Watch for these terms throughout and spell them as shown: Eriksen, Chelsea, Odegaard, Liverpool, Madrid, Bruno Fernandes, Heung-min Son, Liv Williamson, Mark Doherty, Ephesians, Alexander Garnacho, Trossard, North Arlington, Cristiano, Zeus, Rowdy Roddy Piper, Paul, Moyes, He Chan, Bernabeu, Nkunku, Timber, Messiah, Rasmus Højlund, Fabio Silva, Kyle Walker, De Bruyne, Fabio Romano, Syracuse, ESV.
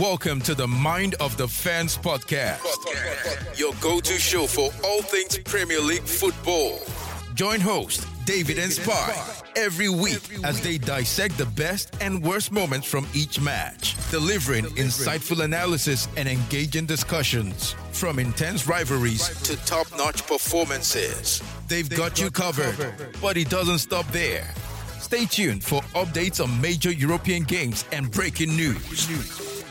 Welcome to the Mind of the Fans podcast, your go-to show for all things Premier League football. Join host David and Spy every week as they dissect the best and worst moments from each match, delivering insightful analysis and engaging discussions. From intense rivalries to top-notch performances, they've got you covered, but it doesn't stop there. Stay tuned for updates on major European games and breaking news.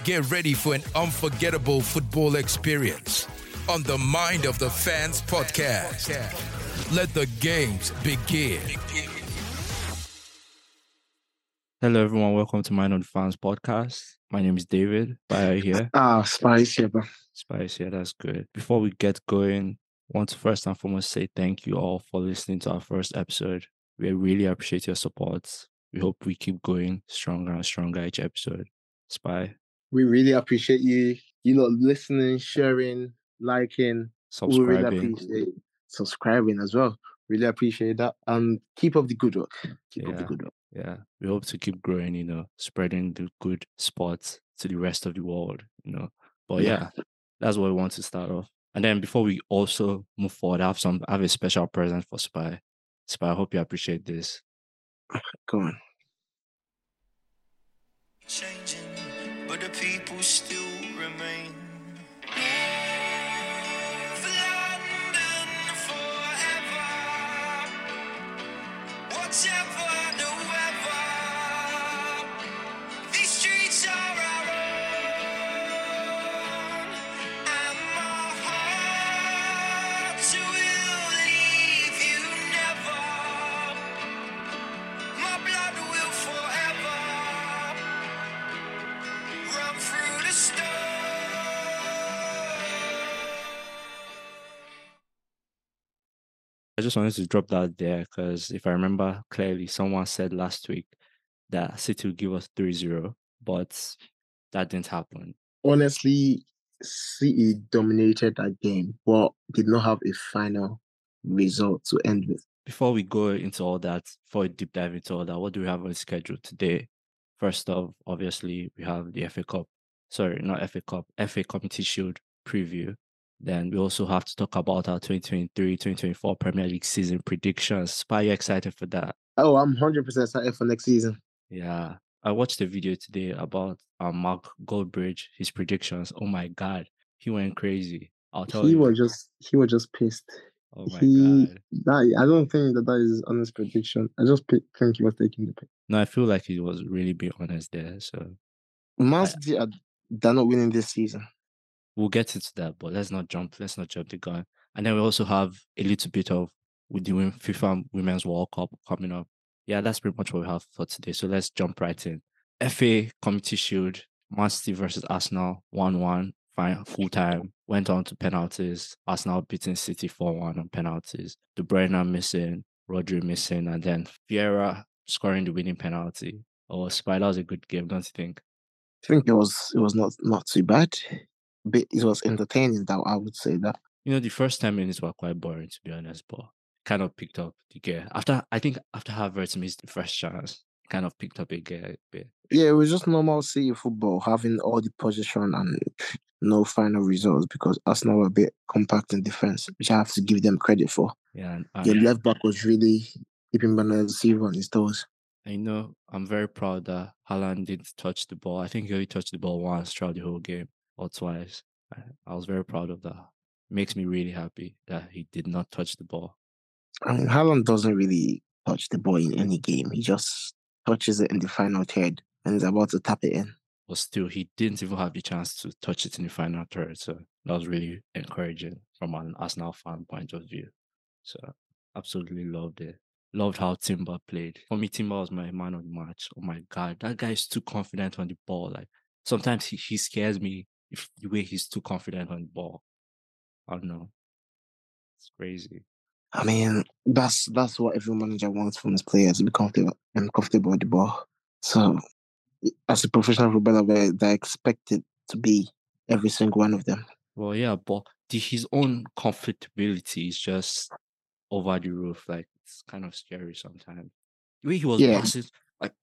Get ready for an unforgettable football experience on the Mind of the Fans podcast. Let the games begin. Hello, everyone. Welcome to Mind of the Fans podcast. My name is David. Spy here. Spy's here, bro. Spy's here. That's good. Before we get going, I want to first and foremost say thank you all for listening to our first episode. We really appreciate your support. We hope we keep going stronger and stronger each episode. Spy. We really appreciate you. You lot listening, sharing, liking, subscribing. We really appreciate it. Subscribing as well. Really appreciate that. And keep up the good work. Keep up the good work. Yeah. We hope to keep growing, you know, spreading the good spots to the rest of the world, you know. But yeah, that's what we want to start off. And then before we also move forward, I have a special present for Spy. But I hope you appreciate this. Come on. Changing, but the people still remain. Leave London forever. Whatever the weather, these streets are our own, and my heart will. I just wanted to drop that there because if I remember clearly, someone said last week that City would give us 3-0, but that didn't happen. Honestly, City dominated that game, but did not have a final result to end with. Before we go into all that, before we deep dive into all that, what do we have on the schedule today? First off, obviously, we have the FA Community Shield preview. Then we also have to talk about our 2023-2024 Premier League season predictions. Spy, are you excited for that? Oh, I'm 100% excited for next season. Yeah. I watched a video today about Mark Goldbridge, his predictions. Oh my God. He went crazy. I'll tell you. He was just pissed. Oh my God. I don't think that is his honest prediction. I just think he was taking the pick. No, I feel like he was really being honest there. So Man City they're not winning this season. We'll get into that, but let's not jump the gun. And then we also have a little bit of with the FIFA Women's World Cup coming up. Yeah, that's pretty much what we have for today. So let's jump right in. FA Community Shield, Man City versus Arsenal, 1-1, fine, full time. Went on to penalties. Arsenal beating City 4-1 on penalties. De Bruyne missing, Rodri missing, and then Vieira scoring the winning penalty. Oh, Spy, that was a good game, don't you think? I think it was not too bad. But it was entertaining, though, I would say that. You know, the first 10 minutes were quite boring, to be honest, but kind of picked up the gear. After Havertz missed the first chance, kind of picked up a gear a bit. Yeah, it was just normal City football, having all the possession and no final results because Arsenal were a bit compact in defense, which I have to give them credit for. Yeah, the left back was really keeping Bernard Silva on his toes. I know, I'm very proud that Haaland didn't touch the ball. I think he only touched the ball once throughout the whole game. Or twice. I was very proud of that. Makes me really happy that he did not touch the ball. I mean, Haaland doesn't really touch the ball in any game. He just touches it in the final third and is about to tap it in. But still, he didn't even have the chance to touch it in the final third. So that was really encouraging from an Arsenal fan point of view. So absolutely loved it. Loved how Timber played. For me, Timber was my man of the match. Oh my God, that guy is too confident on the ball. Like sometimes he scares me. If the way he's too confident on the ball. I don't know. It's crazy. I mean, that's what every manager wants from his players, to be comfortable with the ball. So, as a professional footballer, they're expected to be every single one of them. Well, yeah, but his own comfortability is just over the roof. Like, it's kind of scary sometimes. The way he was passing, like,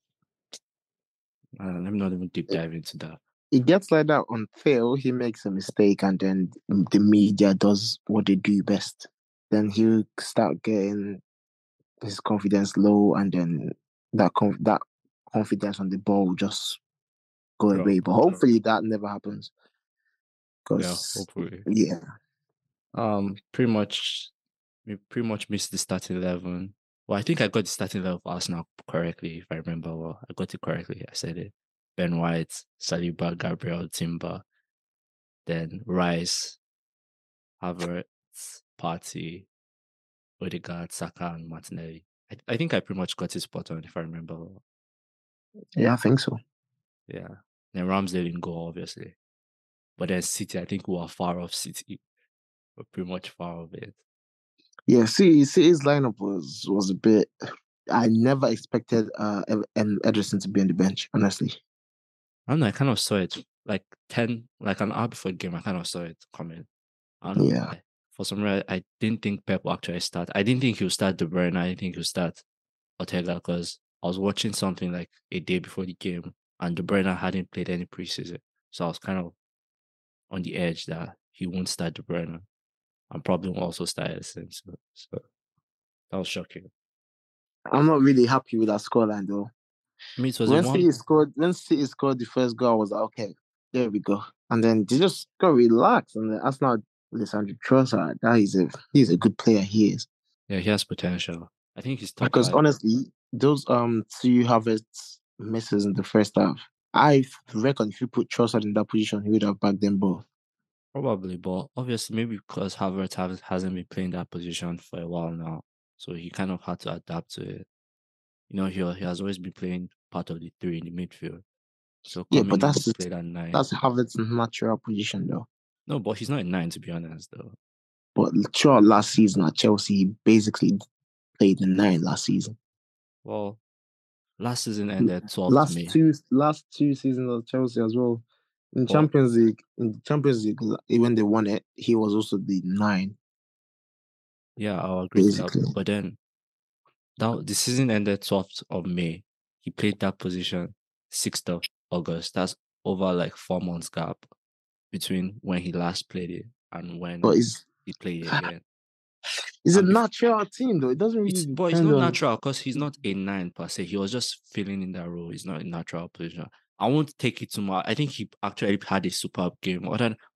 let me not even deep dive into that. It gets like that until he makes a mistake and then the media does what they do best. Then he'll start getting his confidence low, and then that confidence on the ball will just go away. But hopefully that never happens. Yeah. We pretty much missed the starting 11. Well, I think I got the starting 11 of Arsenal correctly, if I remember well. I got it correctly. I said it. Ben White, Saliba, Gabriel, Timber, then Rice, Havertz, Partey, Odegaard, Saka, and Martinelli. I think I pretty much got it spot on, if I remember well. Yeah, I think so. Yeah. Then Ramsdale in goal, obviously. But then City, I think we are far off City. We're pretty much far off it. Yeah, City's lineup was a bit... I never expected Ederson to be on the bench, honestly. I don't know, I kind of saw it an hour before the game, I kind of saw it coming. I don't know. For some reason, I didn't think Pep would actually start. I didn't think he would start De Bruyne. I didn't think he would start Ortega because I was watching something like a day before the game and De Bruyne hadn't played any preseason. So I was kind of on the edge that he won't start De Bruyne and probably won't also start Ederson. So that was shocking. I'm not really happy with that scoreline, though. I mean, when City scored the first goal, I was like, okay, there we go. And then they just got relaxed. And then Arsenal, Alessandro Trossard, he's a good player. He is. Yeah, he has potential. I think he's top. Because honestly, those two Havertz misses in the first half, I reckon if you put Trossard in that position, he would have bagged them both. Probably, but obviously maybe because Havertz hasn't been playing that position for a while now. So he kind of had to adapt to it. You know, he has always been playing part of the three in the midfield. So but that's Havertz's natural position, though. No, but he's not a nine, to be honest, though. But sure, last season at Chelsea, he basically played the nine last season. Well, last season ended 12th May. Last two seasons of Chelsea as well. In the Champions League, when they won it, he was also the nine. Yeah, I'll agree with that. But then the season ended 12th of May. He played that position 6th of August. That's over 4 months gap between when he last played it and when he played it again. It's a natural team, though. It doesn't really... But it's not natural because he's not a nine per se. He was just filling in that role. It's not a natural position. I won't take it too much. I think he actually had a superb game.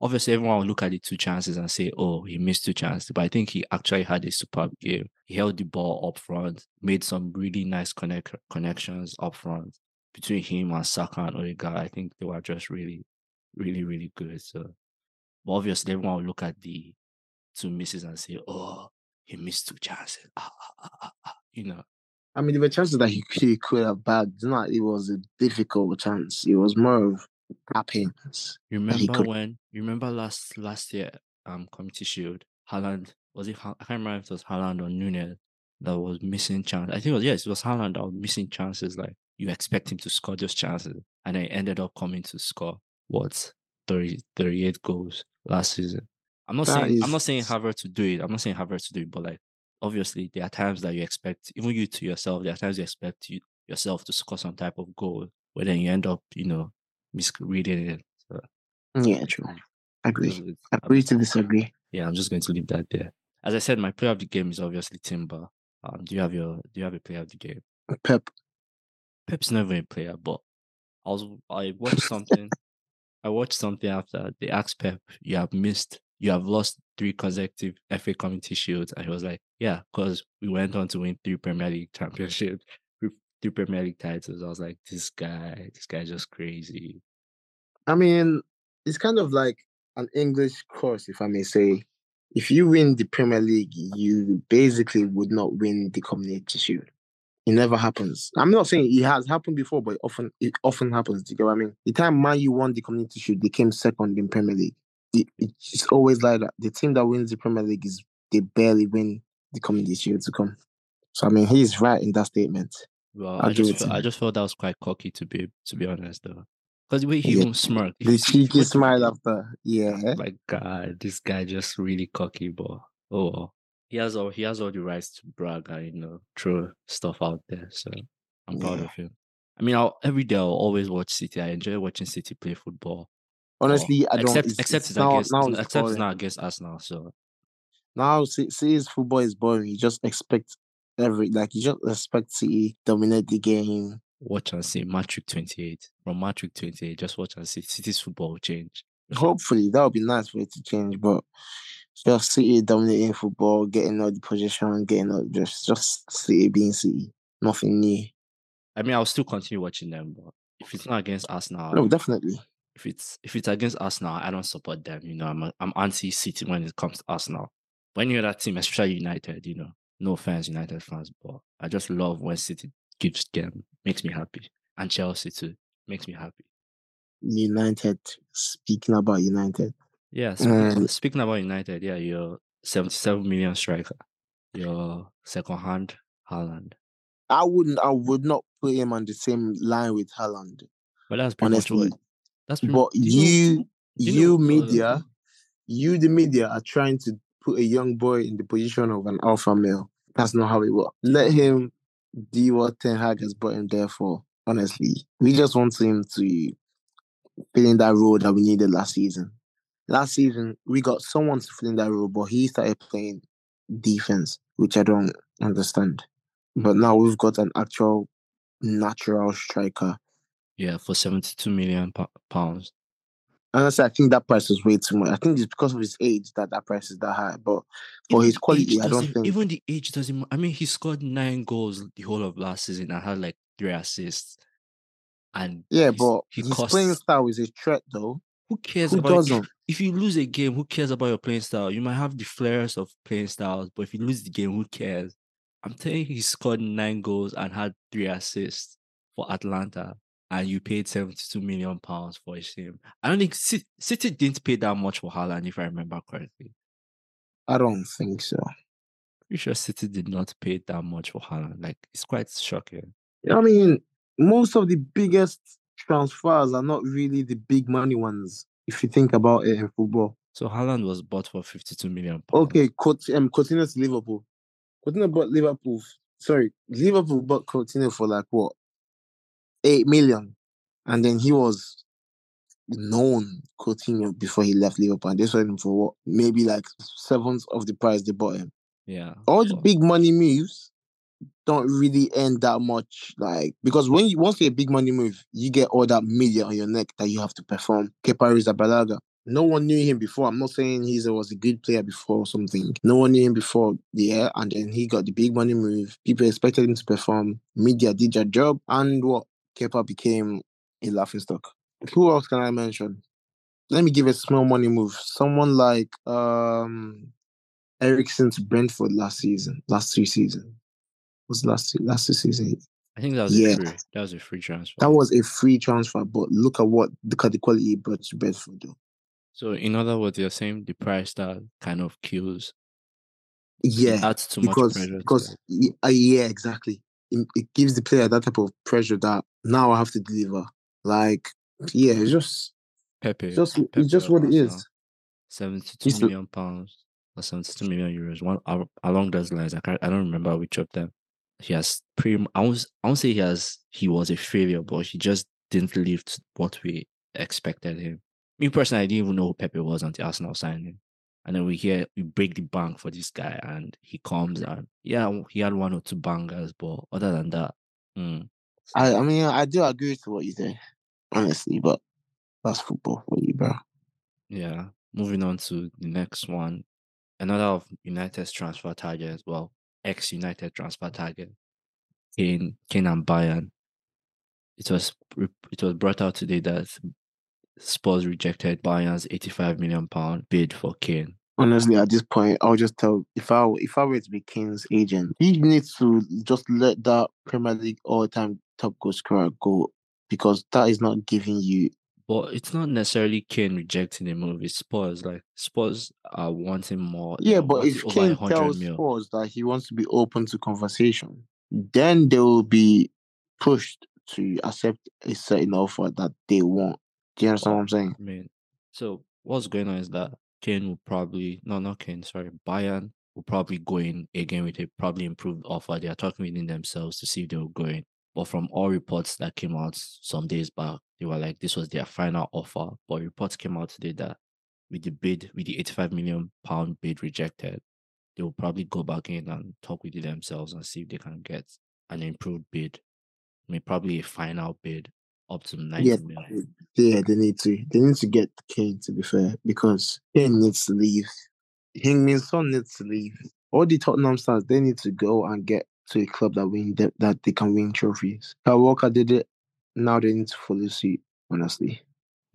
Obviously, everyone will look at the two chances and say, oh, he missed two chances. But I think he actually had a superb game. He held the ball up front, made some really nice connections up front between him and Saka and Odegaard. I think they were just really, really, really good. So, but obviously, everyone will look at the two misses and say, oh, he missed two chances. You know. I mean, there were chances that he could have bagged. It was a difficult chance. It was more of happiness. Remember last year, Community Shield, Haaland, I can't remember if it was Haaland or Nunez that was missing chances. I think it was Haaland that was missing chances. Like, you expect him to score those chances. And then he ended up coming to score, 38 goals last season. I'm not saying Havertz to do it. I'm not saying Havertz to do it, but obviously, there are times that you expect, even you to yourself, there are times you expect yourself to score some type of goal, but then you end up, misreading it. So, yeah, true. Agree to disagree. Yeah, I'm just going to leave that there. As I said, my player of the game is obviously Timber. Do you have a player of the game? Pep. Pep's never a player, but I watched something. I watched something after they asked Pep, you have lost 3 consecutive FA Community Shields. And he was like, yeah, because we went on to win 3 Premier League championships, 3 Premier League titles. I was like, this guy's just crazy. I mean, it's kind of like an English course, if I may say. If you win the Premier League, you basically would not win the Community Shield. It never happens. I'm not saying it has happened before, but it often happens. Do you get what I mean? The time Man U won the Community Shield, they came second in Premier League. It's always like that. The team that wins the Premier League they barely win the Community Shield to come. So I mean, he's right in that statement. Well, I just felt that was quite cocky to be honest, though, because the way he even smirked, the cheeky smile after. Yeah. Oh my God, this guy just really cocky, but he has all the rights to brag and throw stuff out there. So I'm proud of him. I mean, every day I'll always watch City. I enjoy watching City play football. Honestly, I don't. Except it's not against Arsenal. So now, City's football is boring. You just expect City dominate the game. Watch and see Match Week 28. From Match Week 28, just watch and see City's football will change. Hopefully, that would be nice for it to change, but just City dominating football, getting all the possession, just City being City. Nothing new. I mean, I'll still continue watching them, but if it's not against Arsenal, no, definitely. If it's against Arsenal, I don't support them. You know, I'm anti-City when it comes to Arsenal. But any other team, especially United, you know, no offense, United fans, but I just love when City gives them, makes me happy, and Chelsea too makes me happy. United. Speaking about United. Yeah, speaking about United, yeah, your 77 million striker, your second-hand Haaland. I would not put him on the same line with Haaland. But that's pretty honestly. Much what. That's pretty but much, the media are trying to put a young boy in the position of an alpha male. That's not how it works. Let him do what Ten Hag has brought him there for. Honestly, we just want him to fill in that role that we needed last season. Last season, we got someone to fill in that role, but he started playing defense, which I don't understand. But now we've got an actual natural striker. Yeah, for £72 million. Honestly, I think that price is way too much. I think it's because of his age that price is that high. But for his quality, I don't think... Even the age doesn't... I mean, he scored 9 goals the whole of last season and had 3 assists. And yeah, but his playing style is a threat, though. Who cares about... Who doesn't? If you lose a game, who cares about your playing style? You might have the flares of playing styles, but if you lose the game, who cares? I'm telling you, he scored 9 goals and had 3 assists for Atlanta. And you paid £72 million for him. I don't think City didn't pay that much for Haaland, if I remember correctly. I don't think so. Pretty sure City did not pay that much for Haaland. It's quite shocking. I mean, most of the biggest transfers are not really the big money ones, if you think about it in football. So Haaland was bought for £52 million. Okay, Coutinho to Liverpool. Liverpool bought Coutinho for what? 8 million, and then he was known Coutinho before he left Liverpool, and they sold him for what, maybe 7th of the price they bought him. Yeah, all the big money moves don't really end that much, because when you once you get a big money move, you get all that media on your neck that you have to perform. Perez Abalaga, no one knew him before. I'm not saying he was a good player before or something. No one knew him before the year, and then he got the big money move. People expected him to perform. Media did their job, and what? Kepa became a laughingstock. Who else can I mention? Let me give a small money move. Someone like Eriksen to Brentford last 2 seasons. Was last two seasons? I think that was free. That was a free transfer. That was a free transfer, but look at the quality he brought to Brentford though. So in other words, you're saying the price tag kind of kills. Yeah, that's too much pressure. Because exactly. It gives the player that type of pressure that now I have to deliver. It's just Pepe. It's just what it is. £72 million or €72 million. One along those lines. I don't remember which of them. He has I won't say he was a failure, but he just didn't live to what we expected him. Me personally, I didn't even know who Pepe was until Arsenal signed him. And then we break the bank for this guy, and he comes and he had 1 or 2 bangers, but other than that, I mean, I do agree with what you say, honestly, but that's football for you, bro. Yeah, moving on to the next one, another of United's transfer target as well, ex-United transfer target, Kane and Bayern. It was brought out today that Spurs rejected Bayern's £85 million bid for Kane. Honestly, at this point, I'll just tell if I were to be Kane's agent, he needs to just let that Premier League all-time top goal scorer go, because that is not giving you. But it's not necessarily Kane rejecting the move. It's Spurs. Spurs are wanting more. Yeah, but if Kane tells Spurs that he wants to be open to conversation, then they will be pushed to accept a certain offer that they want. Do you understand what I'm saying? I mean, so what's going on is that Bayern will probably go in again with a probably improved offer. They are talking within themselves to see if they will go in. But from all reports that came out some days back, they were like, this was their final offer. But reports came out today that with the bid, with the £85 million bid rejected, they will probably go back in and talk with themselves and see if they can get an improved bid. I mean, probably a final bid up to 90 million. Yeah, they need to get Kane, to be fair, because Kane needs to leave. Heung-Min Son needs to leave. All the Tottenham stars, they need to go and get to a club that they can win trophies. Kyle Walker did it. Now they need to follow suit, honestly.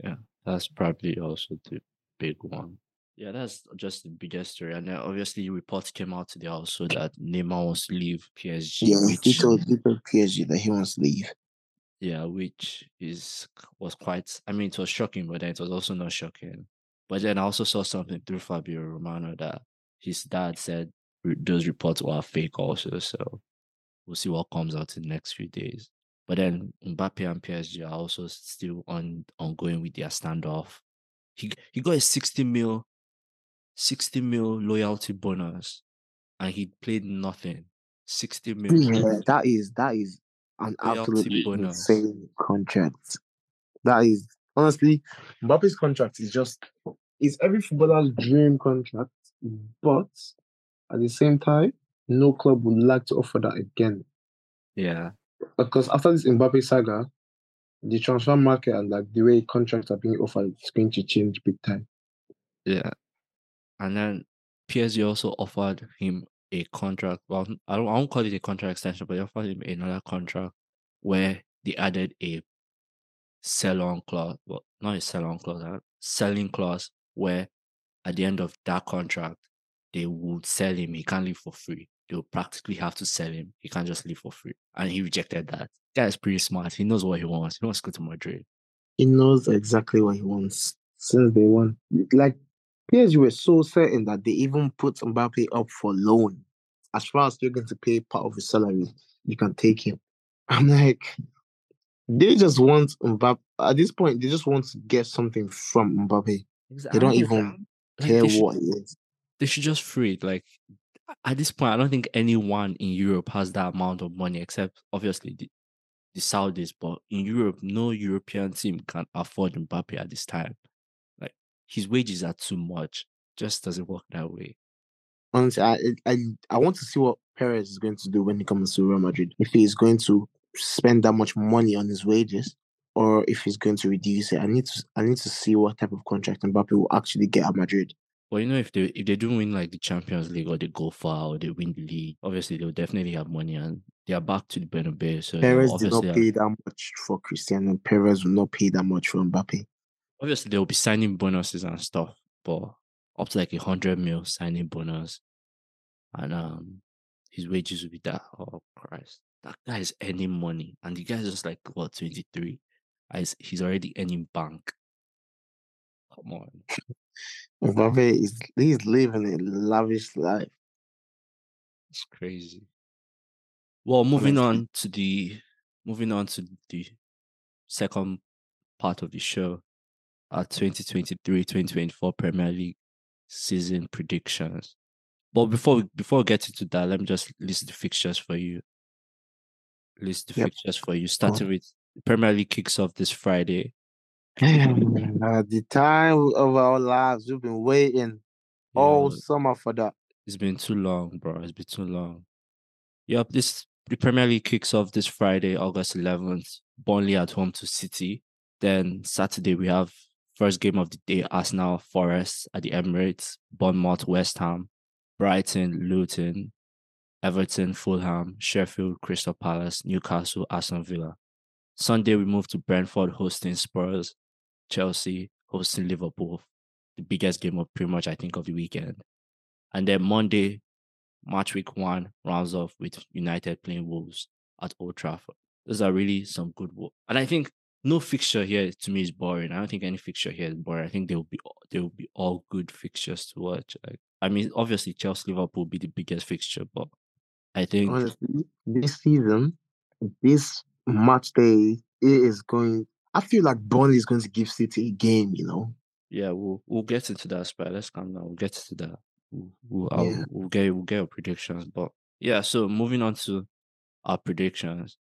Yeah, that's probably also the big one. Yeah, that's just the biggest story. And then obviously reports came out today also that Neymar wants to leave PSG. Yeah, he told PSG that he wants to leave. Yeah, which was quite... I mean, it was shocking, but then it was also not shocking. But then I also saw something through Fabio Romano that his dad said those reports were fake also. So we'll see what comes out in the next few days. But then Mbappé and PSG are also still ongoing with their standoff. He got a 60 mil loyalty bonus, and he played nothing. 60 mil. Yeah, that is an absolutely insane contract. That is, honestly, Mbappe's contract is just, it's every footballer's dream contract, but at the same time, no club would like to offer that again. Yeah. Because after this Mbappe saga, the transfer market and like the way contracts are being offered is going to change big time. Yeah. And then PSG also offered him a contract. Well, I won't call it a contract extension, but they offered him another contract where they added a sell-on clause. Well, not a sell-on clause, a selling clause where at the end of that contract, they would sell him. He can't leave for free. They would practically have to sell him. He can't just leave for free. And he rejected that. That is pretty smart. He knows what he wants. He wants to go to Madrid. He knows exactly what he wants since day one. Like, PSG were so certain that they even put Mbappe up for loan. As far as you're going to pay part of his salary, you can take him. I'm like, they just want Mbappe. At this point, they just want to get something from Mbappe. Exactly. They don't even care what it is. They should just free it. Like, at this point, I don't think anyone in Europe has that amount of money, except obviously the Saudis. But in Europe, no European team can afford Mbappe at this time. Like, his wages are too much. Just doesn't work that way. Honestly, I want to see what Perez is going to do when he comes to Real Madrid. If he's going to spend that much money on his wages, or if he's going to reduce it. I need to see what type of contract Mbappe will actually get at Madrid. Well, you know, if they do win like the Champions League, or they go far, or they win the league, obviously they'll definitely have money, and they are back to the Bernabeu. So Perez did not pay that much for Cristiano. Perez will not pay that much for Mbappe. Obviously, they'll be signing bonuses and stuff, but up to like 100 mil signing bonus, and his wages will be that. Oh Christ, that guy is earning money, and the guy's just like what 23. He's already earning bank. Come on. Mbappe he's living a lavish life. It's crazy. Well, moving on to the second part of the show, our 2023-2024 Premier League season predictions. But before we get into that, let me just list the fixtures for you. Starting with Premier League kicks off this Friday. The time of our lives, we've been waiting all summer for that. It's been too long, bro. It's been too long. Yep, the Premier League kicks off this Friday, August 11th. Burnley at home to City. Then Saturday, we have first game of the day, Arsenal, Forest at the Emirates, Bournemouth, West Ham, Brighton, Luton, Everton, Fulham, Sheffield, Crystal Palace, Newcastle, Aston Villa. Sunday, we move to Brentford hosting Spurs. Chelsea hosting Liverpool, the biggest game of pretty much, I think, of the weekend. And then Monday, match week one, rounds off with United playing Wolves at Old Trafford. Those are really some good work. And I think no fixture here, to me, is boring. I don't think any fixture here is boring. I think they will be all good fixtures to watch. Like, I mean, obviously, Chelsea-Liverpool will be the biggest fixture, but I think... Honestly, this season, this match day, it is going... I feel like Burnley is going to give City a game, you know? Yeah, we'll get into that, Spurs. Let's calm down. We'll get into that. We'll get our predictions. But yeah, so moving on to our predictions.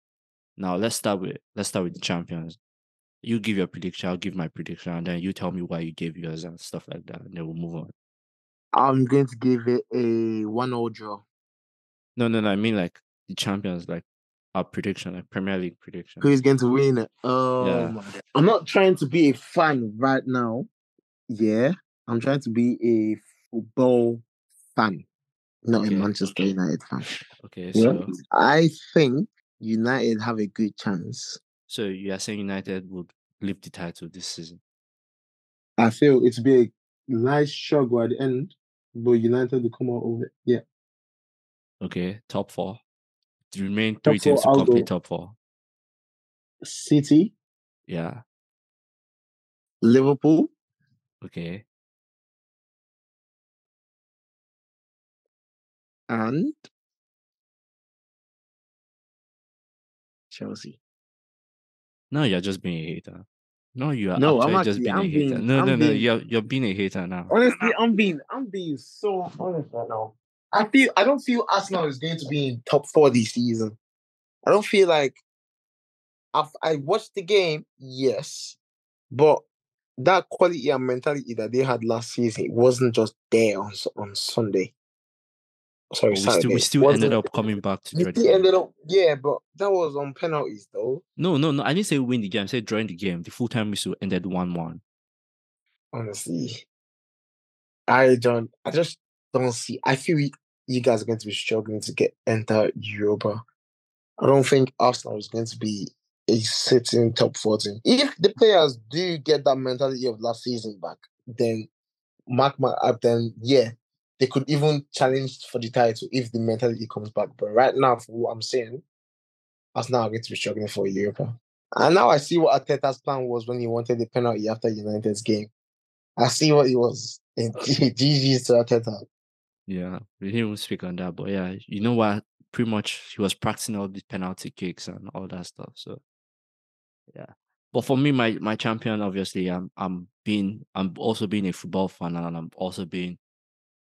Now let's start with the champions. You give your prediction, I'll give my prediction, and then you tell me why you gave yours and stuff like that, and then we'll move on. I'm going to give it a 1-1 draw. No. I mean, like, the champions, like, our prediction, like, Premier League prediction. Who's going to win it? Oh, yeah. I'm not trying to be a fan right now. Yeah, I'm trying to be a football fan, not a Manchester United fan. Okay, so... Yeah? I think United have a good chance. So you are saying United would lift the title this season? I feel it's big. Nice struggle at the end, but United will come out of it. Yeah. Okay, top four. The remaining three teams to complete top four. City. Yeah. Liverpool. Okay. And Chelsea. No, you're just being a hater. No, I'm actually just being a hater. You're being a hater now. Honestly, I'm being so honest right now. I don't feel Arsenal is going to be in top four this season. I don't feel like I watched the game, yes, but that quality and mentality that they had last season wasn't just there on Sunday. Sorry, we still ended up coming back to draw the game. But that was on penalties, though. No. I didn't say win the game. I said drawing the game. The full-time whistle ended 1-1. Honestly, I just don't see. I feel you guys are going to be struggling to enter Europa. I don't think Arsenal is going to be a sitting top 14. If the players do get that mentality of last season back, then mark my up. Then yeah. They could even challenge for the title if the mentality comes back. But right now, for what I'm saying, Arsenal are going to be struggling for Europa. And now I see what Arteta's plan was when he wanted the penalty after United's game. I see what he was. GG's to Arteta. Yeah, we didn't even speak on that. But yeah, you know what? Pretty much he was practicing all the penalty kicks and all that stuff. So, yeah. But for me, my champion, obviously, I'm also being a football fan, and I'm also being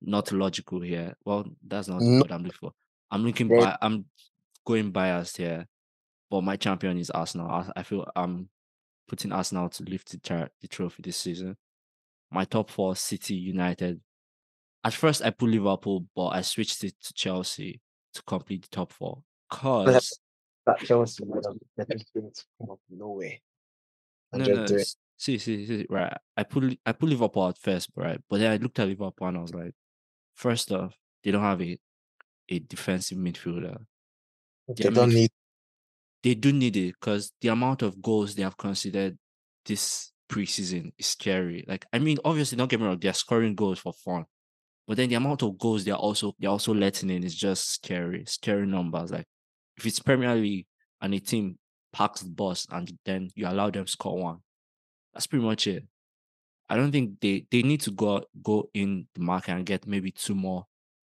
not logical here. Well, that's not what I'm looking for. I'm going biased here, but my champion is Arsenal. I feel I'm putting Arsenal to lift the trophy this season. My top four: City, United. At first, I put Liverpool, but I switched it to Chelsea to complete the top four. Cause that Chelsea, no way. No. See. Right, I put Liverpool at first, right? But then I looked at Liverpool and I was like, first off, they don't have a defensive midfielder. They do need it, because the amount of goals they have conceded this preseason is scary. Like, I mean, obviously, don't get me wrong, they're scoring goals for fun, but then the amount of goals they're also letting in is just scary numbers. Like, if it's Premier League and a team packs the bus and then you allow them to score one, that's pretty much it. I don't think they need to go in the market and get maybe two more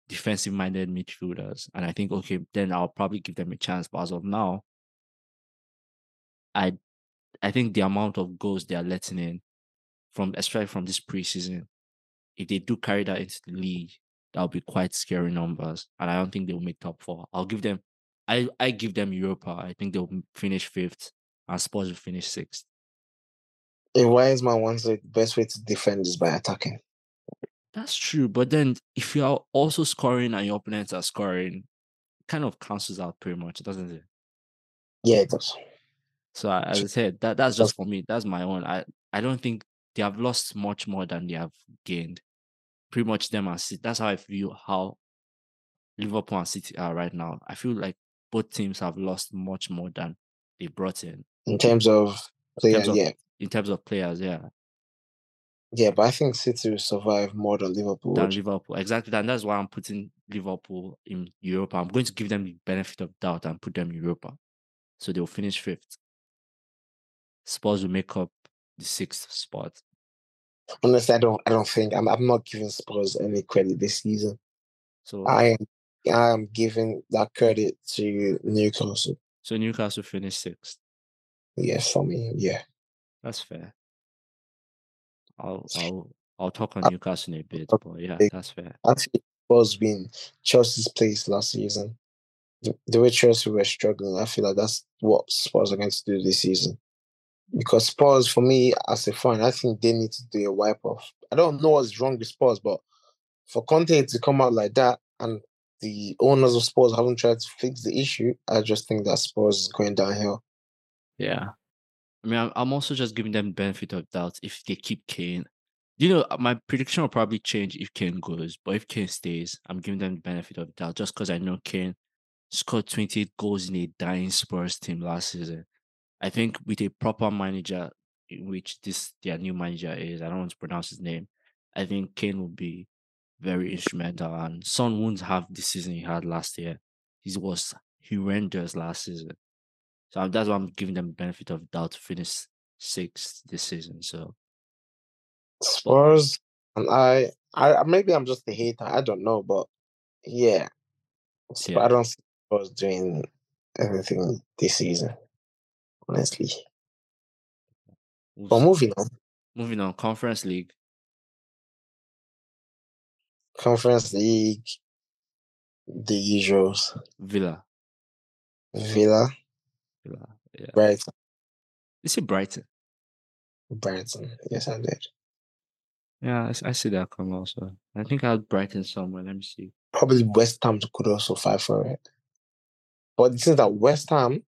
defensive-minded midfielders. And I think, okay, then I'll probably give them a chance. But as of now, I think the amount of goals they are letting in, especially from this preseason, if they do carry that into the league, that'll be quite scary numbers. And I don't think they'll make top four. I give them Europa. I think they'll finish fifth and Spurs will finish sixth. A wise man once said the best way to defend is by attacking. That's true. But then if you are also scoring and your opponents are scoring, it kind of cancels out pretty much, doesn't it? Yeah, it does. So as I said, that's just for me. That's my own. I don't think they have lost much more than they have gained. Pretty much them and City. That's how I feel how Liverpool and City are right now. I feel like both teams have lost much more than they brought in. In terms of players, yeah. Yeah, but I think City will survive more than Liverpool. Exactly. And that's why I'm putting Liverpool in Europa. I'm going to give them the benefit of doubt and put them in Europa. So they'll finish fifth. Spurs will make up the sixth spot. Honestly, I don't think. I'm not giving Spurs any credit this season. So I am giving that credit to Newcastle. So Newcastle finished sixth? Yes, for me, yeah. That's fair. I'll talk on Newcastle in a bit, but yeah, that's fair. Actually, Spurs been Chelsea's place last season. the way Chelsea were struggling, I feel like that's what Spurs are going to do this season. Because Spurs, for me, as a fan, I think they need to do a wipe-off. I don't know what's wrong with Spurs, but for Conte to come out like that and the owners of Spurs haven't tried to fix the issue, I just think that Spurs is going downhill. Yeah. I mean, I'm also just giving them benefit of doubt if they keep Kane. You know, my prediction will probably change if Kane goes, but if Kane stays, I'm giving them the benefit of doubt just because I know Kane scored 28 goals in a dying Spurs team last season. I think with a proper manager, which this their new manager is, I don't want to pronounce his name, I think Kane will be very instrumental. And Son won't have the season he had last year. He was horrendous last season. So that's why I'm giving them the benefit of doubt to finish sixth this season. So Spurs, and I maybe I'm just a hater. I don't know, but yeah. So yeah. I don't see Spurs doing anything this season, honestly. But moving on. Moving on, Conference League. Conference League, the usuals. Villa. Yeah. Brighton. Is it Brighton? Brighton. Yes, I did. Yeah, I see that come also. I think I had Brighton somewhere. Let me see. Probably West Ham could also fight for it. But the thing is that West Ham,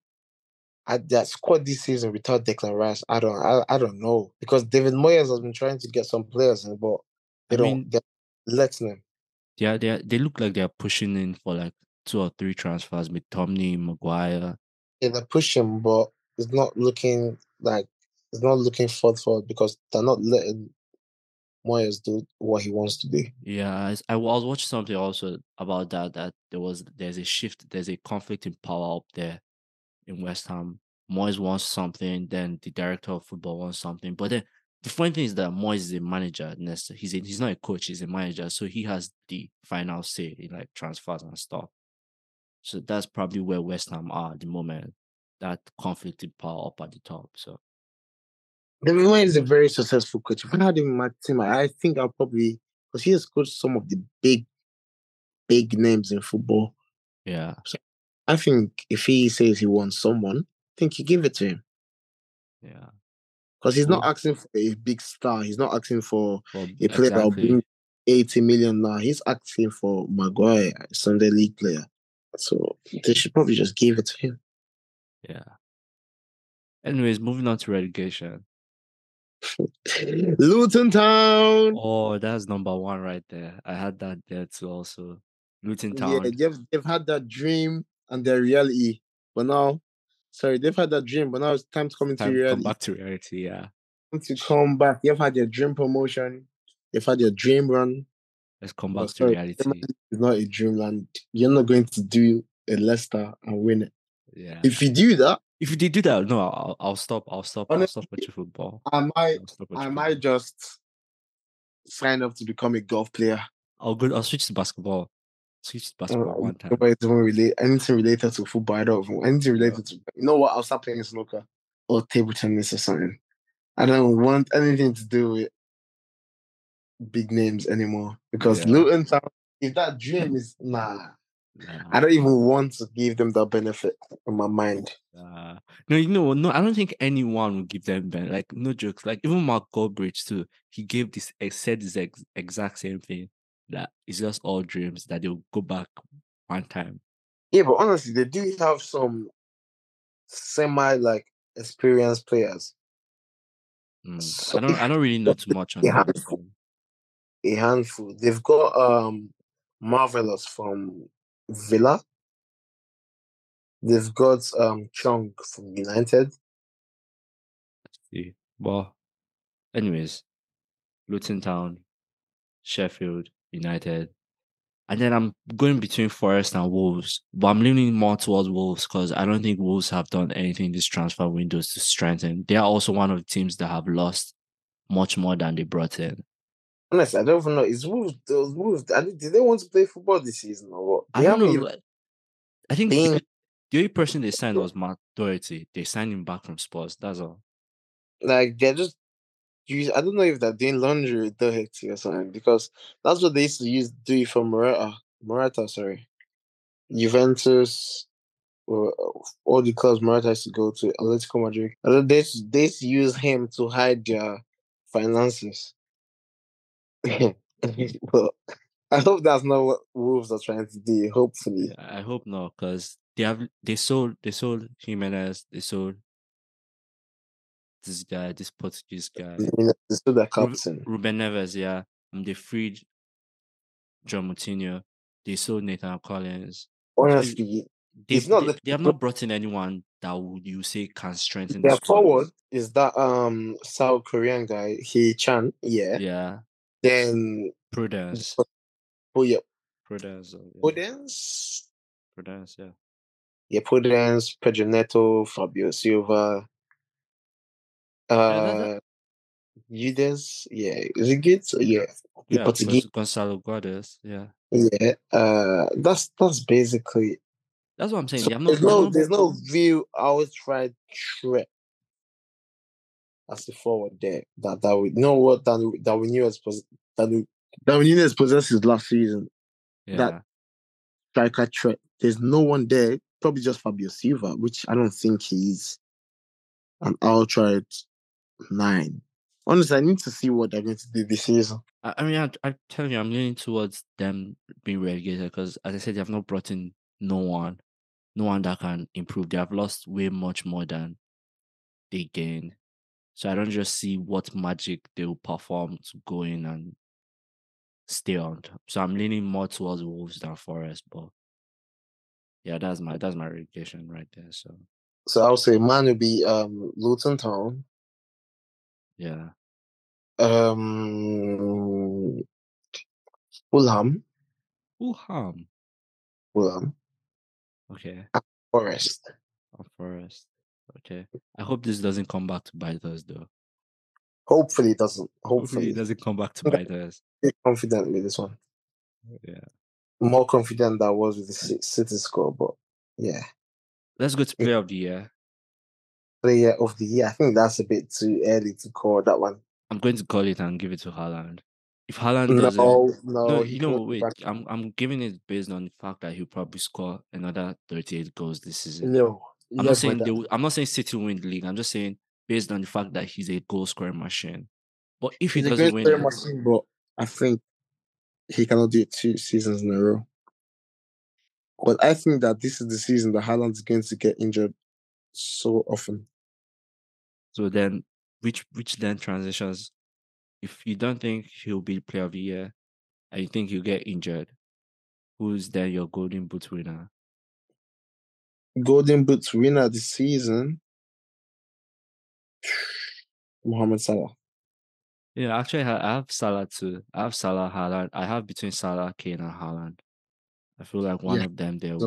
that squad this season without Declan Rice, I don't know. Because David Moyes has been trying to get some players in, but they're letting them. Yeah, they look like they're pushing in for like 2 or 3 transfers with Tomney, Maguire. Yeah, they're pushing, but it's not looking forward because they're not letting Moyes do what he wants to do. Yeah, I was watching something also about that there's a shift, there's a conflict in power up there in West Ham. Moyes wants something, then the director of football wants something. But then the funny thing is that Moyes is a manager. He's not a coach, he's a manager. So he has the final say in like transfers and stuff. So that's probably where West Ham are at the moment. That conflict in power up at the top. So David Moyes is a very successful coach. If I had him in my team, I think I'll probably, because he has coached some of the big names in football. Yeah. So I think if he says he wants someone, I think you give it to him. Yeah. Because he's not asking for a big star. He's not asking for a player that will bring 80 million now. He's asking for Maguire, a Sunday league player. So they should probably just give it to him. Yeah. Anyways, moving on to relegation. Luton Town. Oh, that's number one right there. I had that there too also. Luton Town. Yeah, they've had that dream and their reality. But now, they've had that dream, but now it's time to come into reality. Come back to reality, yeah. To come back. They've had their dream promotion. They've had their dream run. Let's come back to reality. It's not a dreamland. You're not going to do a Leicester and win it. Yeah. If they do that, no, I'll stop. Honestly, I'll stop watching football. I might just sign up to become a golf player. I'll switch to basketball. One time. Anything related to football, I don't know. Anything related to... You know what? I'll start playing snooker or table tennis or something. I don't want anything to do with big names anymore. Because Luton Town, if that dream is... Nah. I don't even want to give them that benefit in my mind. No, I don't think anyone will give them benefit. Like, no jokes. Like, even Mark Goldbridge, too, he gave this, said this exact same thing, that it's just all dreams, that they'll go back one time. Yeah, but honestly, they do have some semi experienced players. So I don't really know too much on that. A handful. They've got Marvelous from Villa. They've got Chung from United. Let's see. Well, anyways, Luton Town, Sheffield United, and then I'm going between Forest and Wolves, but I'm leaning more towards Wolves because I don't think Wolves have done anything this transfer window to strengthen. They are also one of the teams that have lost much more than they brought in. Honestly, I don't even know. Is Wolves? Did they want to play football this season or what? I don't know. I think the only person they signed was Mark Doherty. They signed him back from Spurs. That's all. Like, they're just... I don't know if they're doing laundry with Doherty or something, because that's what they used to do for Morata. Juventus, all the clubs Morata has to go to, Atletico Madrid. They use him to hide their finances. Well, I hope that's not what Wolves are trying to do. Hopefully, I hope not, because they sold Jimenez, they sold this guy, this Portuguese guy. They sold their captain, Ruben Neves, yeah, and they freed John Moutinho. They sold Nathan Collins. Honestly, they have not brought in anyone that would you say can strengthen their forward. Is that South Korean guy? He Chan, yeah. Then Prudence. Oh yeah, Prudence, yeah. Yeah, Prudence, Pedronetto, Fabio Silva, Guedes, yeah. Is it good? Yeah. Yeah, Gonçalo Guedes, yeah. Yeah, that's basically. That's what I'm saying. So yeah, there's no real outright threat as the forward there that we know what that we knew as possesses last season. Yeah. That striker threat. There's no one there. Probably just Fabio Silva, which I don't think he's an outright 9. Honestly, I need to see what they're going to do this season. I mean, I'm telling you, I'm leaning towards them being relegated because, as I said, they have not brought in no one that can improve. They have lost way much more than they gained. So I don't just see what magic they will perform to go in and stay on top. So I'm leaning more towards Wolves than Forest, but yeah, that's my relegation right there. So I would say mine would be Luton Town. Yeah. Fulham. Okay. Forest. Okay. I hope this doesn't come back to bite us, though. Hopefully it doesn't. Hopefully it doesn't come back to bite us. Be confident with this one. Yeah. More confident than I was with the City score, but yeah. Let's go to Player of the Year. Player of the Year. I think that's a bit too early to call that one. I'm going to call it and give it to Haaland. If Haaland doesn't... No, you know, wait. I'm giving it based on the fact that he'll probably score another 38 goals this season. No. I'm not saying City win the league. I'm just saying based on the fact that he's a goal-scoring machine. But if he doesn't win... He's a goal-scoring machine, but I think he cannot do it 2 seasons in a row. But I think that this is the season that Haaland is going to get injured so often. So then, which then transitions... If you don't think he'll be Player of the Year and you think he'll get injured, who's then your Golden Boot winner? Golden Boot winner this season? Mohamed Salah. Yeah, actually, I have Salah too. I have Salah, Haaland. I have between Salah, Kane, and Haaland. I feel like one of them there.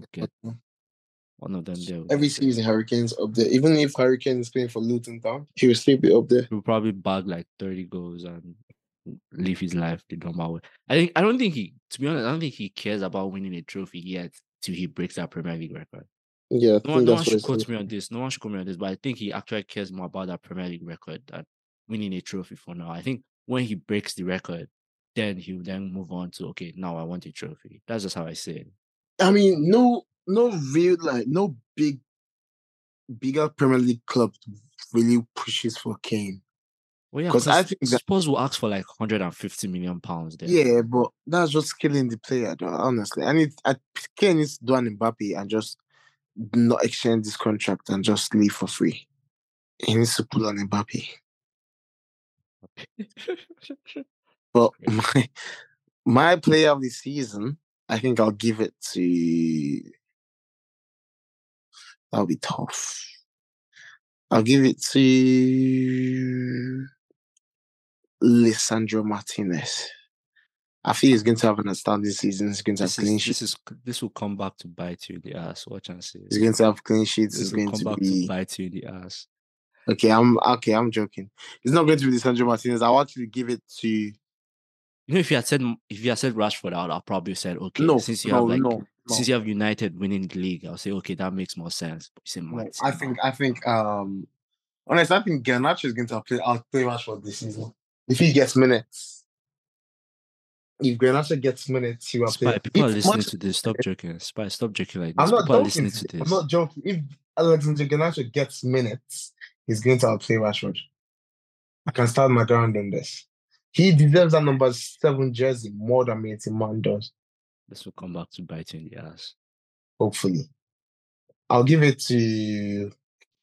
Every season, Hurricanes up there. Even if Hurricane is playing for Luton Town, he will still be up there. He'll probably bag like 30 goals and live his life the normal way. I don't think he cares about winning a trophy yet till he breaks that Premier League record. Yeah, No one should quote me on this, but I think he actually cares more about that Premier League record than winning a trophy for now. I think when he breaks the record, then he'll then move on to, okay, now I want a trophy. That's just how I see it. I mean, no bigger Premier League club really pushes for Kane. Well, yeah, because I think Spurs will ask for like £150 million there. Yeah, but that's just killing the player, though, honestly. Kane needs to do an Mbappé and just not exchange this contract and just leave for free. He needs to pull on Mbappé. But my player of the season, I think I'll give it to... That'll be tough. I'll give it to Lisandro Martinez. I feel he's going to have an outstanding season. He's going to have clean sheets. This will come back to bite you in the ass. Watch and see. He's going to have clean sheets. This will come back to bite you in the ass. Okay, I'm joking. It's not going to be Lisandro Martinez. I'll actually give it to... You know, if you had said Rashford out, I'll probably said okay. Since you have United winning the league, I'll say, okay, that makes more sense. But you say, I think Garnacho is going to play Rashford this season if he gets minutes. If Garnacho gets minutes, you are playing. People are listening to this. Stop joking. Spy, stop joking like this. I'm not people joking. Are listening to this. I'm not joking. If Alexander Garnacho gets minutes, he's going to outplay Rashford. I can stand my ground on this. He deserves a number 7 jersey more than Mason Mount does. This will come back to bite you in the ass. Hopefully. I'll give it to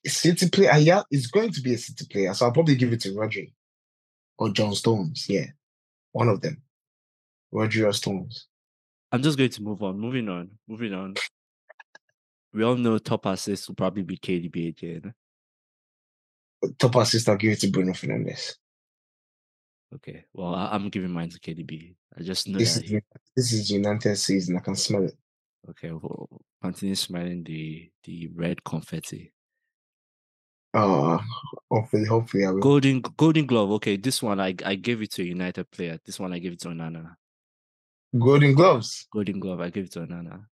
City player. Yeah, it's going to be a City player, so I'll probably give it to Rodri or John Stones. Yeah, one of them. Rodri or Stones. I'm just going to move on. Moving on. We all know top assist will probably be KDB again. Top assist, I'll give it to Bruno Fernandes. Okay, well, I'm giving mine to KDB. I just know this is United's season. I can smell it. Okay, well, continue smelling the red confetti. Hopefully I will. Golden Glove. Okay, this one I gave it to a United player. This one I gave it to Onana. Golden Glove. I gave it to Onana.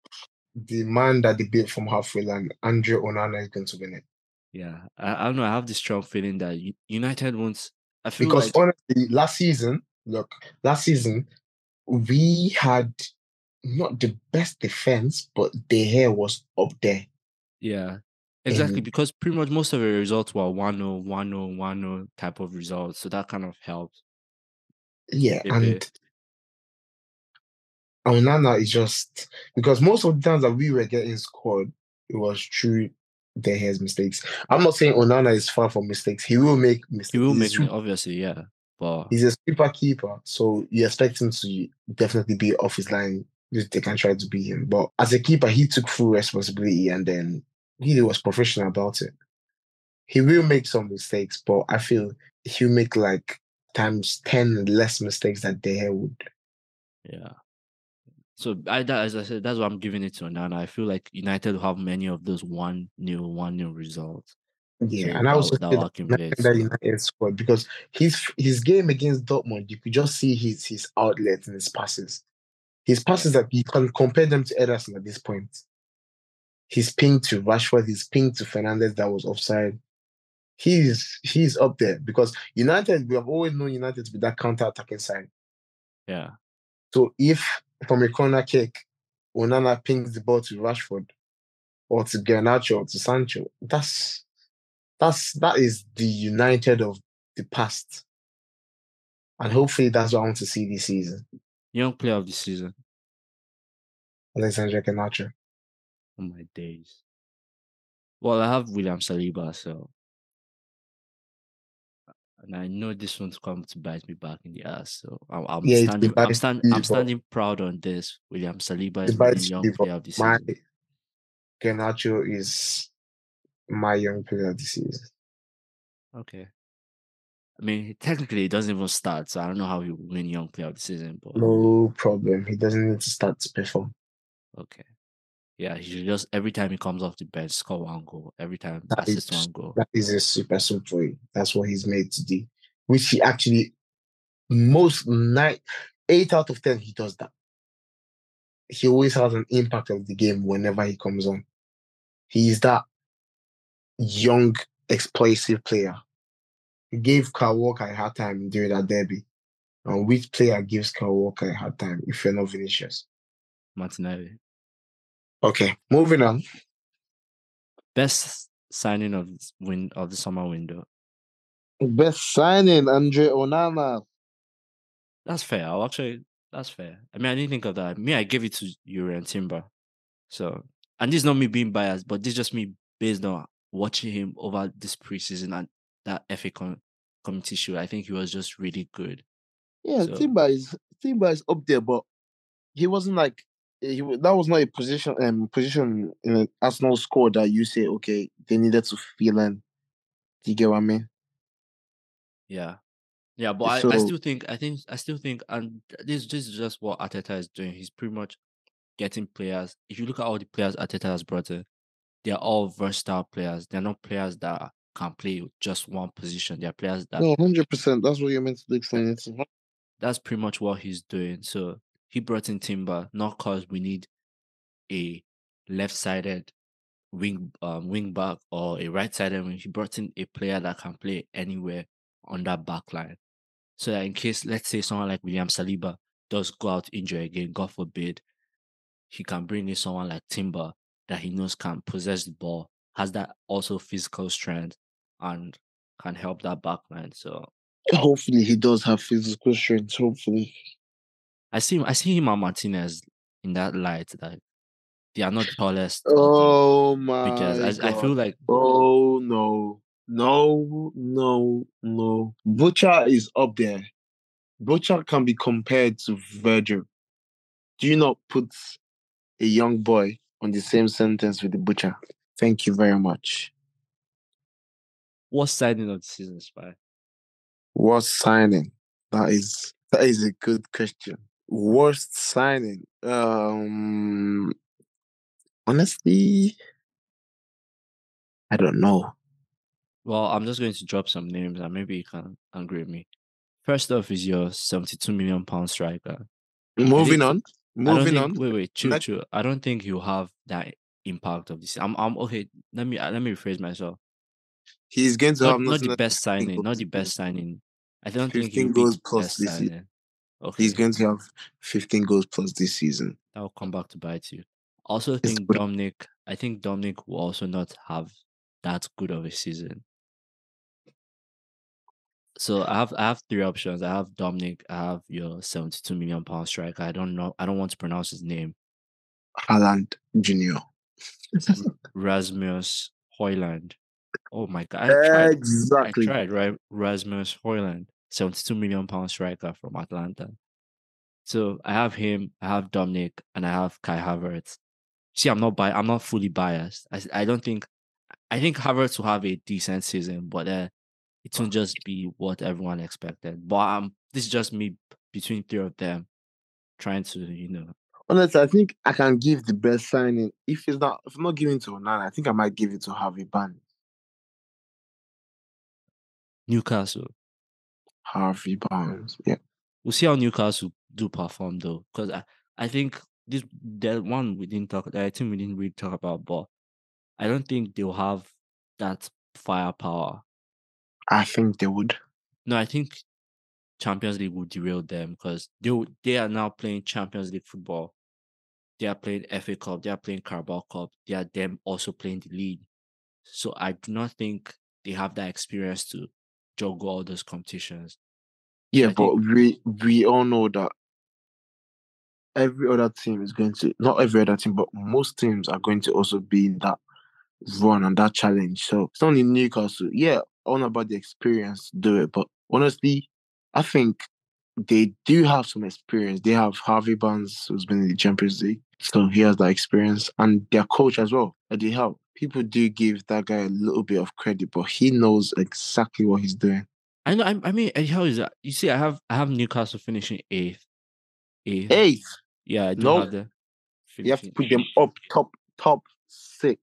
The man that they built from halfway land, Andre Onana, is going to win it. Yeah, I don't know. I have this strong feeling that United wants. I feel because honestly, last season we had not the best defense, but De Gea was up there. Yeah, exactly. Because pretty much most of the results were 1-0, 1-0, 1-0 type of results, so that kind of helped. Yeah, and Onana is just because most of the times that we were getting scored, it was true. De Gea's mistakes. I'm not saying Onana is far from mistakes. He will make mistakes. Obviously, yeah. But he's a super keeper, so you expect him to definitely be off his line. They can try to beat him. But as a keeper, he took full responsibility and then he was professional about it. He will make some mistakes, but I feel he'll make like times 10 less mistakes than De Gea would. Yeah. So, as I said, that's why I'm giving it to Onana. I feel like United will have many of those 1-0, 1-0 results. Yeah, so and I also think that United scored because his game against Dortmund, you could just see his outlets and his passes. His passes that you can compare them to Ederson at this point. His ping to Rashford, his ping to Fernandes that was offside. He's up there because United, we have always known United to be that counter-attacking side. Yeah. So, if from a corner kick, Onana pings the ball to Rashford or to Garnacho or to Sancho, that is the United of the past. And hopefully that's what I want to see this season. Young player of the season. Alexandre Garnacho. Oh my days. Well, I have William Saliba, so. And I know this one's come to bite me back in the ass. So I'm standing proud on this. William Saliba is my young player of the season. Garnacho is my young player of the season. Okay. I mean, technically, he doesn't even start, so I don't know how he will win young player of the season. But no problem. He doesn't need to start to perform. Okay. Yeah, he should just, every time he comes off the bench, score one goal. Every time, assist one goal. That is a super sub. That's what he's made to do. Which he actually, 8 out of 10, he does that. He always has an impact of the game whenever he comes on. He is that young, explosive player. He gave Kyle Walker a hard time during that derby. And which player gives Kyle Walker a hard time if you're not Vinicius? Martinelli. Okay, moving on. Best signing of the summer window. Best signing, Andre Onana. That's fair. That's fair. I mean, I didn't think of that. I gave it to Yuri and Timber. So, and this is not me being biased, but this is just me based on watching him over this preseason and that FA committee shoot. I think he was just really good. Yeah, so. Timber is up there, but he wasn't like. That was not a position in an Arsenal squad that you say, okay, they needed to fill in. Do you get what I mean? Yeah. Yeah, but so, I still think, and this is just what Arteta is doing. He's pretty much getting players. If you look at all the players Arteta has brought in, they are all versatile players. They're not players that can play just one position. They're players that... No, 100%. That's what you're meant to do. That's pretty much what he's doing. So... He brought in Timber, not because we need a left-sided wing back or a right-sided wing. He brought in a player that can play anywhere on that back line. So that in case, let's say someone like William Saliba does go out injured again, God forbid, he can bring in someone like Timber that he knows can possess the ball, has that also physical strength, and can help that backline. So hopefully he does have physical strength. Hopefully, I see him and Martinez in that light. Like they are not tallest. Oh my! Because I feel like no. Butcher is up there. Butcher can be compared to Virgil. Do you not put a young boy on the same sentence with the Butcher? Thank you very much. Worst signing of the season, Spy? Worst signing? That is a good question. Worst signing? Honestly, I don't know. Well, I'm just going to drop some names and maybe you can agree with me. First off is your £72 million striker. Moving on. Wait. Chill. I don't think he'll have that impact of this. I'm okay. Let me rephrase myself. He's going to have not the best signing. Not the best signing. I don't think he'll be the best signing. Okay. He's going to have 15 goals plus this season. That will come back to bite you. Also, I think Dominic will also not have that good of a season. So I have three options. I have Dominic. I have your £72 million striker. I don't know. I don't want to pronounce his name. Haaland Jr. Rasmus Højlund. Oh my God! I tried, right? Rasmus Højlund, £72 million striker from Atlanta. So I have him. I have Dominic, and I have Kai Havertz. See, I'm not fully biased. I think Havertz will have a decent season, but it won't just be what everyone expected. But this is just me between three of them trying to, Honestly, I think I can give the best signing. If I'm not giving to Onana, I think I might give it to Harvey Barnes. Newcastle. Harvey Barnes, yeah. We'll see how Newcastle do perform, though. Because I think the team we didn't really talk about, but I don't think they'll have that firepower. I think they would. No, I think Champions League would derail them because they are now playing Champions League football. They are playing FA Cup. They are playing Carabao Cup. They are them also playing the league. So I do not think they have that experience to juggle all those competitions. Yeah, we all know that every other team is going to, not every other team, but most teams are going to also be in that run and that challenge. So it's only Newcastle. Yeah. On about the experience, do it. But honestly, I think they do have some experience. They have Harvey Barnes, who's been in the Champions League, so he has that experience, and their coach as well. They help. People do give that guy a little bit of credit, but he knows exactly what he's doing. I know. I mean, how is that? You see, I have Newcastle finishing eighth. Eighth. Yeah, I do have them. You have to put them up top six.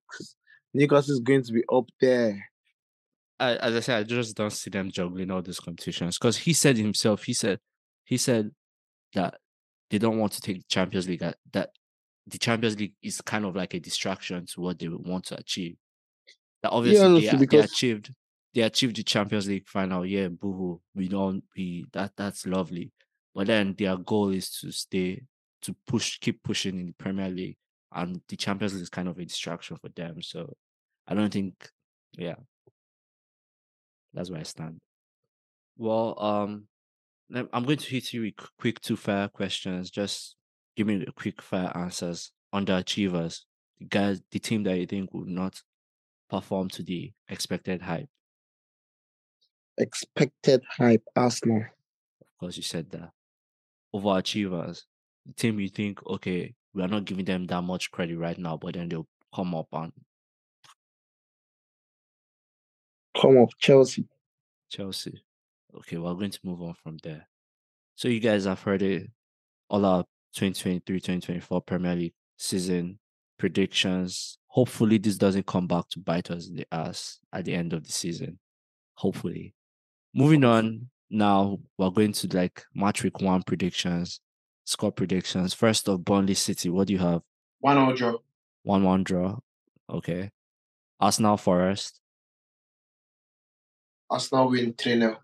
Newcastle is going to be up there. As I said, I just don't see them juggling all these competitions because he said himself, he said that they don't want to take the Champions League, that the Champions League is kind of like a distraction to what they want to achieve. That obviously they achieved the Champions League final, yeah, boohoo. That's lovely. But then their goal is to keep pushing in the Premier League, and the Champions League is kind of a distraction for them. So I don't think, yeah. That's where I stand. Well, I'm going to hit you with quick two-fire questions. Just give me the quick-fire answers. Underachievers, the team that you think would not perform to the expected hype. Expected hype, Arsenal. Of course, you said that. Overachievers, the team you think, okay, we are not giving them that much credit right now, but then they'll come up and come up. Chelsea. Okay, we're going to move on from there. So you guys have heard it, all our 2023-2024 Premier League season predictions. Hopefully this doesn't come back to bite us in the ass at the end of the season. Hopefully. Moving on now, we're going to match week one predictions, score predictions. First off, Burnley City, what do you have? 1-1 draw. 1-1 draw. Okay. Arsenal Forest. Arsenal win 3-0.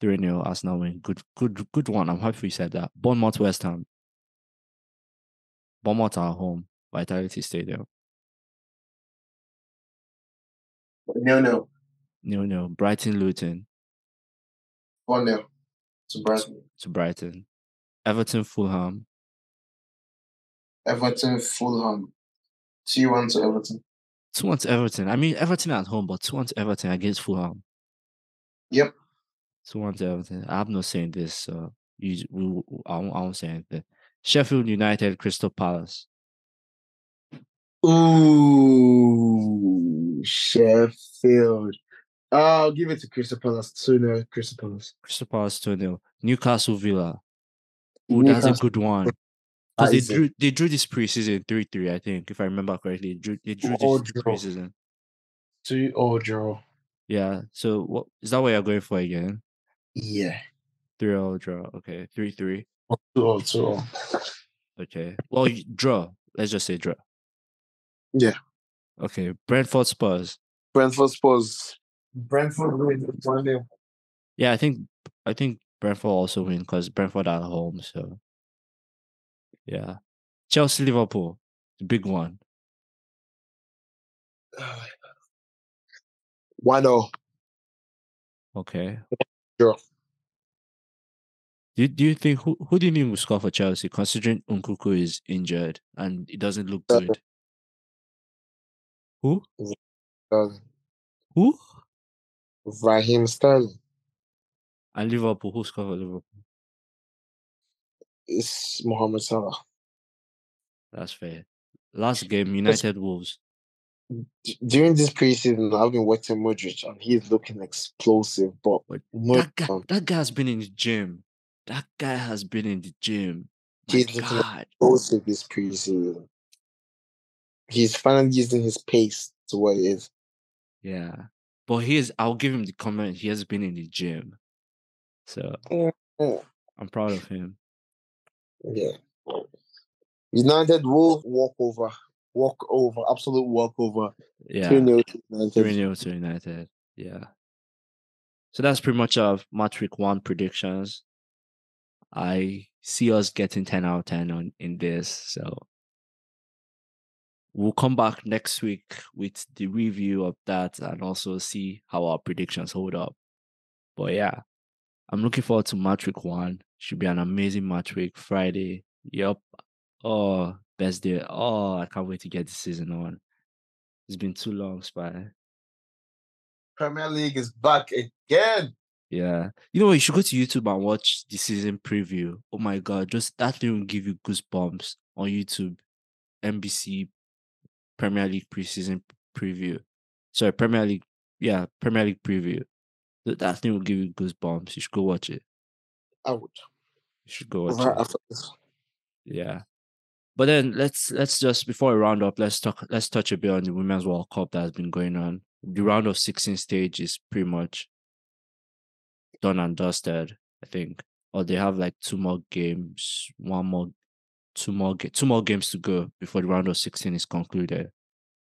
3-0 Arsenal win. Good one. I'm happy you said that. Bournemouth, West Ham. Bournemouth are home. Vitality Stadium. 0-0. 0-0. Brighton, Luton. 1-0 to Brighton. Everton, Fulham. 2-1 to Everton. 2-1 to Everton. I mean, Everton at home, but 2-1 to Everton against Fulham. Yep. 2-1 to Everton. I have no say in this. So I won't say anything. Sheffield United, Crystal Palace. Ooh, Sheffield. I'll give it to Crystal Palace. 2-0, Crystal Palace. Crystal Palace 2-0. Newcastle Villa. Ooh, that's a good one. Because they drew this preseason 3-3, I think, if I remember correctly. They drew this preseason. 2-0 draw. Yeah. So what is that what you're going for again? Yeah. 3-0 draw. Okay. 3-3. 2-0. Okay. Well, draw. Let's just say draw. Yeah. Okay. Brentford Spurs. Brentford win 1-0. Yeah, I think Brentford also win because Brentford are at home, so yeah. Chelsea Liverpool, the big one. 1-0. Okay. Sure. Do you think who do you think will score for Chelsea considering Nkunku is injured and it doesn't look good? Who? Who? Raheem Sterling. And Liverpool, who scored for Liverpool? It's Mohamed Salah. That's fair. Last game, United Wolves. During this preseason, I've been watching Modric and he's looking explosive. But that guy has been in the gym. He's looking explosive this preseason. He's finally using his pace to what it is. Yeah. But I'll give him the comment, he has been in the gym. So, I'm proud of him. Yeah. United will walk over, absolute walkover. Yeah. 3-0 to United. Yeah. So that's pretty much our match week 1 predictions. I see us getting 10 out of 10 in this. So, we'll come back next week with the review of that and also see how our predictions hold up. But yeah, I'm looking forward to match week 1. Should be an amazing match week. Friday. Yup. Oh, best day. Oh, I can't wait to get the season on. It's been too long, Spy. Premier League is back again. Yeah. You know what? You should go to YouTube and watch the season preview. Oh my God. Just that thing will give you goosebumps on YouTube. NBC. Premier League preseason preview. Sorry, Premier League preview. That thing will give you goosebumps. You should go watch it. I would. You should go watch it. Yeah. But then let's just before we round up, let's touch a bit on the Women's World Cup that has been going on. The round of 16 stage is pretty much done and dusted, I think. Or they have like two more games to go before the round of 16 is concluded.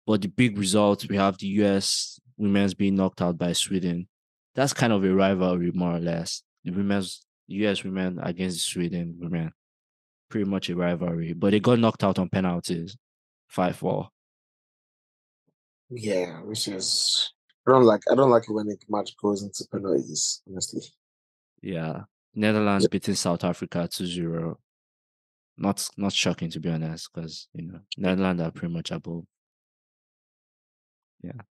But the big result, we have the US women's being knocked out by Sweden. That's kind of a rivalry, more or less. The US women against Sweden women. Pretty much a rivalry. But they got knocked out on penalties. 5-4. Yeah, which is... I don't like it when a match goes into penalties, honestly. Yeah. Netherlands beating South Africa 2-0. Not shocking, to be honest, because Netherlands are pretty much above. Yeah.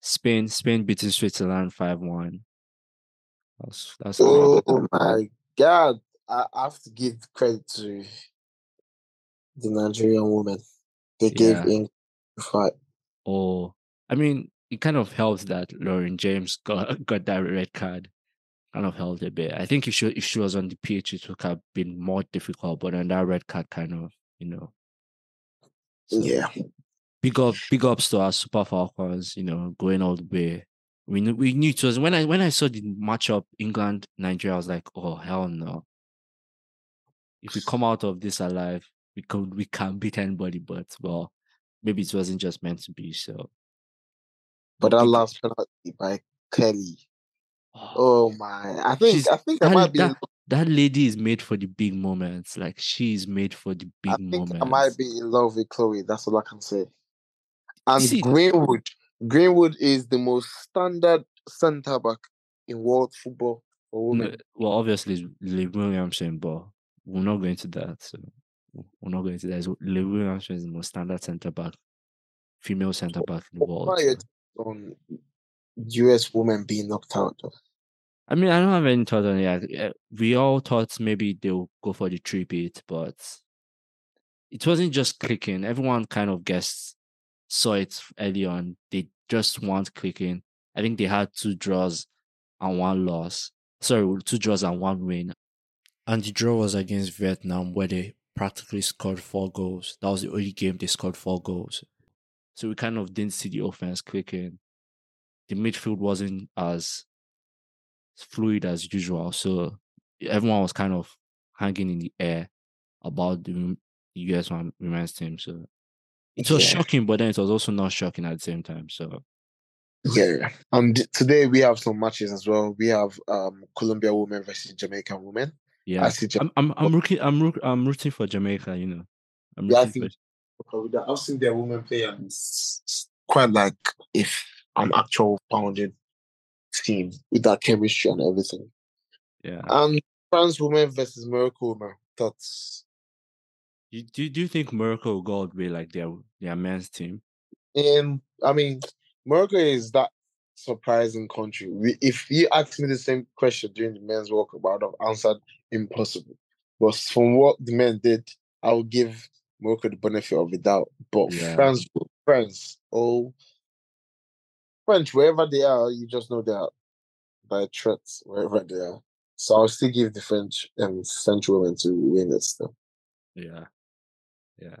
Spain beating Switzerland 5-1. That's oh my God! I have to give credit to the Nigerian women. They gave in a fight. Oh, I mean, it kind of helped that Lauren James got that red card. Kind of helped a bit. I think if she was on the pitch, it would have been more difficult. But then that red card kind of, So yeah. Big ups to our Super Falcons. Going all the way. We knew it was when I saw the matchup England Nigeria. I was like, oh hell no. If we come out of this alive, we can beat anybody. But well, maybe it wasn't just meant to be. So. But that last penalty by Kelly. Oh man, I think I might be. That lady is made for the big moments. Like, she's made for the big moments. I might be in love with Chloe. That's all I can say. And see, Greenwood. Greenwood is the most standard centre-back in world football for women. No, well, obviously, Liv Williamson, but we're not going to that. So we're not going to that. Liv Williamson is the most standard centre-back, female centre-back in the world. On US women being knocked out, though. I mean, I don't have any thought on it. We all thought maybe they'll go for the 3-peat, but it wasn't just clicking. Everyone kind of guessed, saw it early on. They just weren't clicking. I think they had 2 draws and 1 win. And the draw was against Vietnam, where they practically scored 4 goals. That was the only game they scored 4 goals. So we kind of didn't see the offense clicking. The midfield wasn't as fluid as usual, so everyone was kind of hanging in the air about the US women's team. So it was shocking, but then it was also not shocking at the same time. So and today we have some matches as well. We have Colombia women versus Jamaican women. Yeah, I'm rooting for Jamaica. You know, I've seen their women play, and it's quite like if an actual pounding team with that chemistry and everything. Yeah. And France women versus Morocco women. That's... Do you think Morocco will go out with like their men's team? I mean, Morocco is that surprising country. If you asked me the same question during the men's World Cup, I would have answered impossible. But from what the men did, I would give Morocco the benefit of the doubt. But yeah. French, wherever they are, you just know they're threats, wherever they are. So I'll still give the French and French women to win it still. Yeah. Yeah.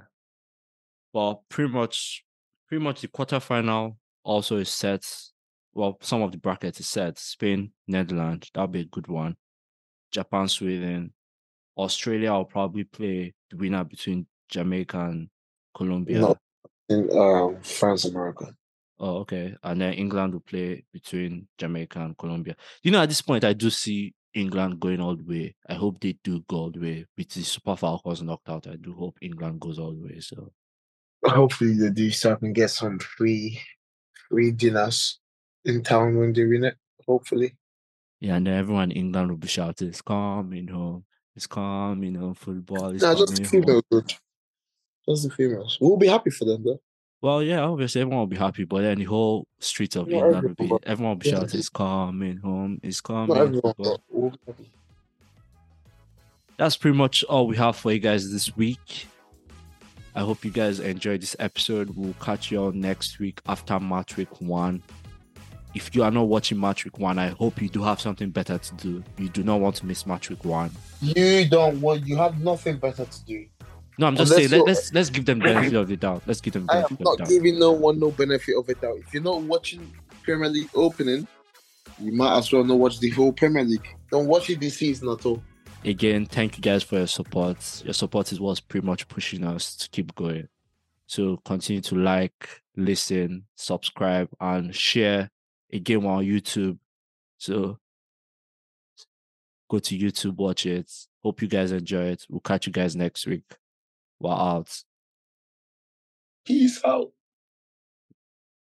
Well, pretty much the quarterfinal also is set. Well, some of the brackets is set. Spain, Netherlands, that'll be a good one. Japan, Sweden. Australia will probably play the winner between Jamaica and Colombia. No, in France and America. Oh, okay. And then England will play between Jamaica and Colombia. You know, at this point, I do see England going all the way. I hope they do go all the way. With the Super Falcons knocked out, I do hope England goes all the way. So hopefully they do, so I can get some free dinners in town when they win it, hopefully. Yeah, and then everyone in England will be shouting, "It's coming home. It's coming home. Football is coming home." Just the females, dude. Just the females. We'll be happy for them, though. Well, yeah, obviously everyone will be happy, but then the whole streets of England will be, everyone will be shouting, "It's coming home, it's coming home." That's pretty much all we have for you guys this week. I hope you guys enjoyed this episode. We'll catch you all next week after Match Week 1. If you are not watching Match Week 1, I hope you do have something better to do. You do not want to miss Match Week 1. You have nothing better to do. No, I'm just saying, let's give them benefit of the doubt. Let's give them benefit of the doubt. I am not giving no one no benefit of the doubt. If you're not watching Premier League opening, you might as well not watch the whole Premier League. Don't watch it this season at all. Again, thank you guys for your support. Your support is what's pretty much pushing us to keep going. So continue to like, listen, subscribe, and share. Again, we're on YouTube. So go to YouTube, watch it. Hope you guys enjoy it. We'll catch you guys next week. Wow. Peace out.